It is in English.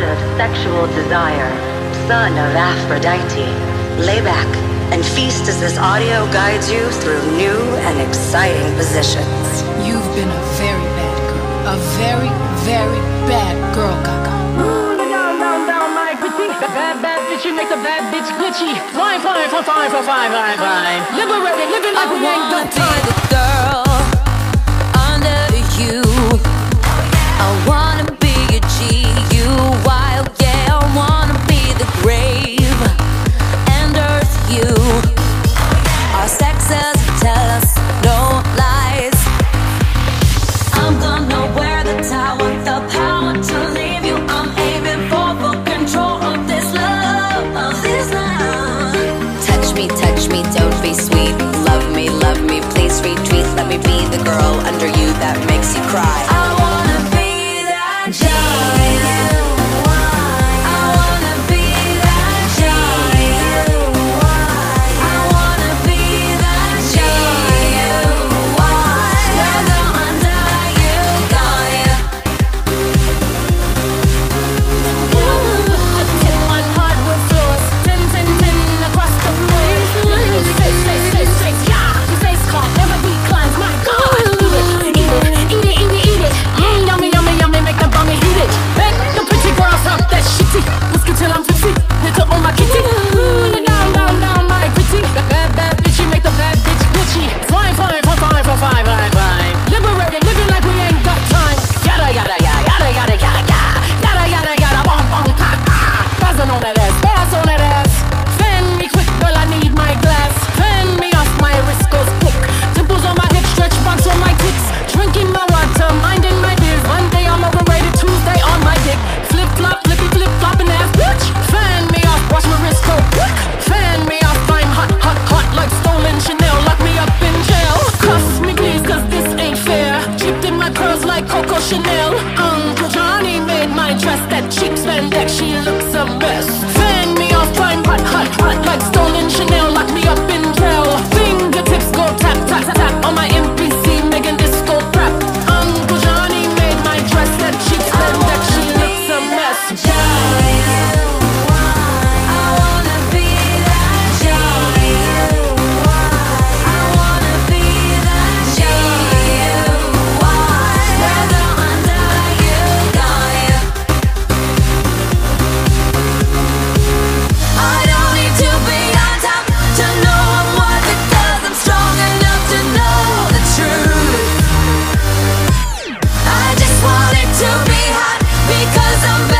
god of sexual desire, son of Aphrodite. Lay back and feast as this audio guides you through new and exciting positions. You've been a very bad girl. A very, very bad girl, Gaga. Bad, bad bitch, you make the bad bitch glitchy. Fine, fine, fine, fine, fine, fine, fine. Liberated, living like we ain't got time. I wanna be the girl under you. I wanna be a G, you wild, yeah. I wanna be the grave and earth you. Our sexes tell us no lies. I'm gonna wear the tie with the power to leave you. I'm aiming for full control. Touch me, don't be sweet. Love me, please retreat. Let me be the girl under you that makes you cry. I wanna be that giant. I wanna be that giant. I wanna be that giant. Whether under you, got you. I hit my heart with floors, tin across the room. Face, yeah, your face card never declines, my god. Eat it, yummy, make the bummy eat it. Bend the pretty girls up, that shitty. Whiskey till I'm tipsy, liquor on my kitty. Down, my pretty. The bad bitch, you make the bad bitch glitchy. Fine. Liberated, living like we ain't got time. Yada, bum, ta. Buzz on that ass. Send me quick, girl, I need my glass. Fend me off, my wrist goes quick. Dimples on my hips, stretch marks on my tits. Drinking my water, minding my biz. Monday I'm overrated, Tuesday on my dick. Flip-flop, flippy-flip-flopping ass bitch. Fend me off, watch my wrist go quick. Fend me off, I'm hot like stolen Chanel. Lock me up in jail. Cuff me please, cause this ain't fair. Chipped in my curls like Coco Chanel. Uncle Johnny made my dress that cheap spandex. She looks a mess. Fend me off, I'm hot like stolen Chanel. Lock me up in jail. Fingertips go tap, tap, tap, tap on my MPC, making disco crap. Uncle Johnny made my dress that cheap spandex. She looks a mess. I wanna be that giant. I wanna be that giant. Whether under you, got you. I don't need to be on top to know I'm worth it, cause I'm strong enough to know the truth. I just wanted to be hot because I'm better.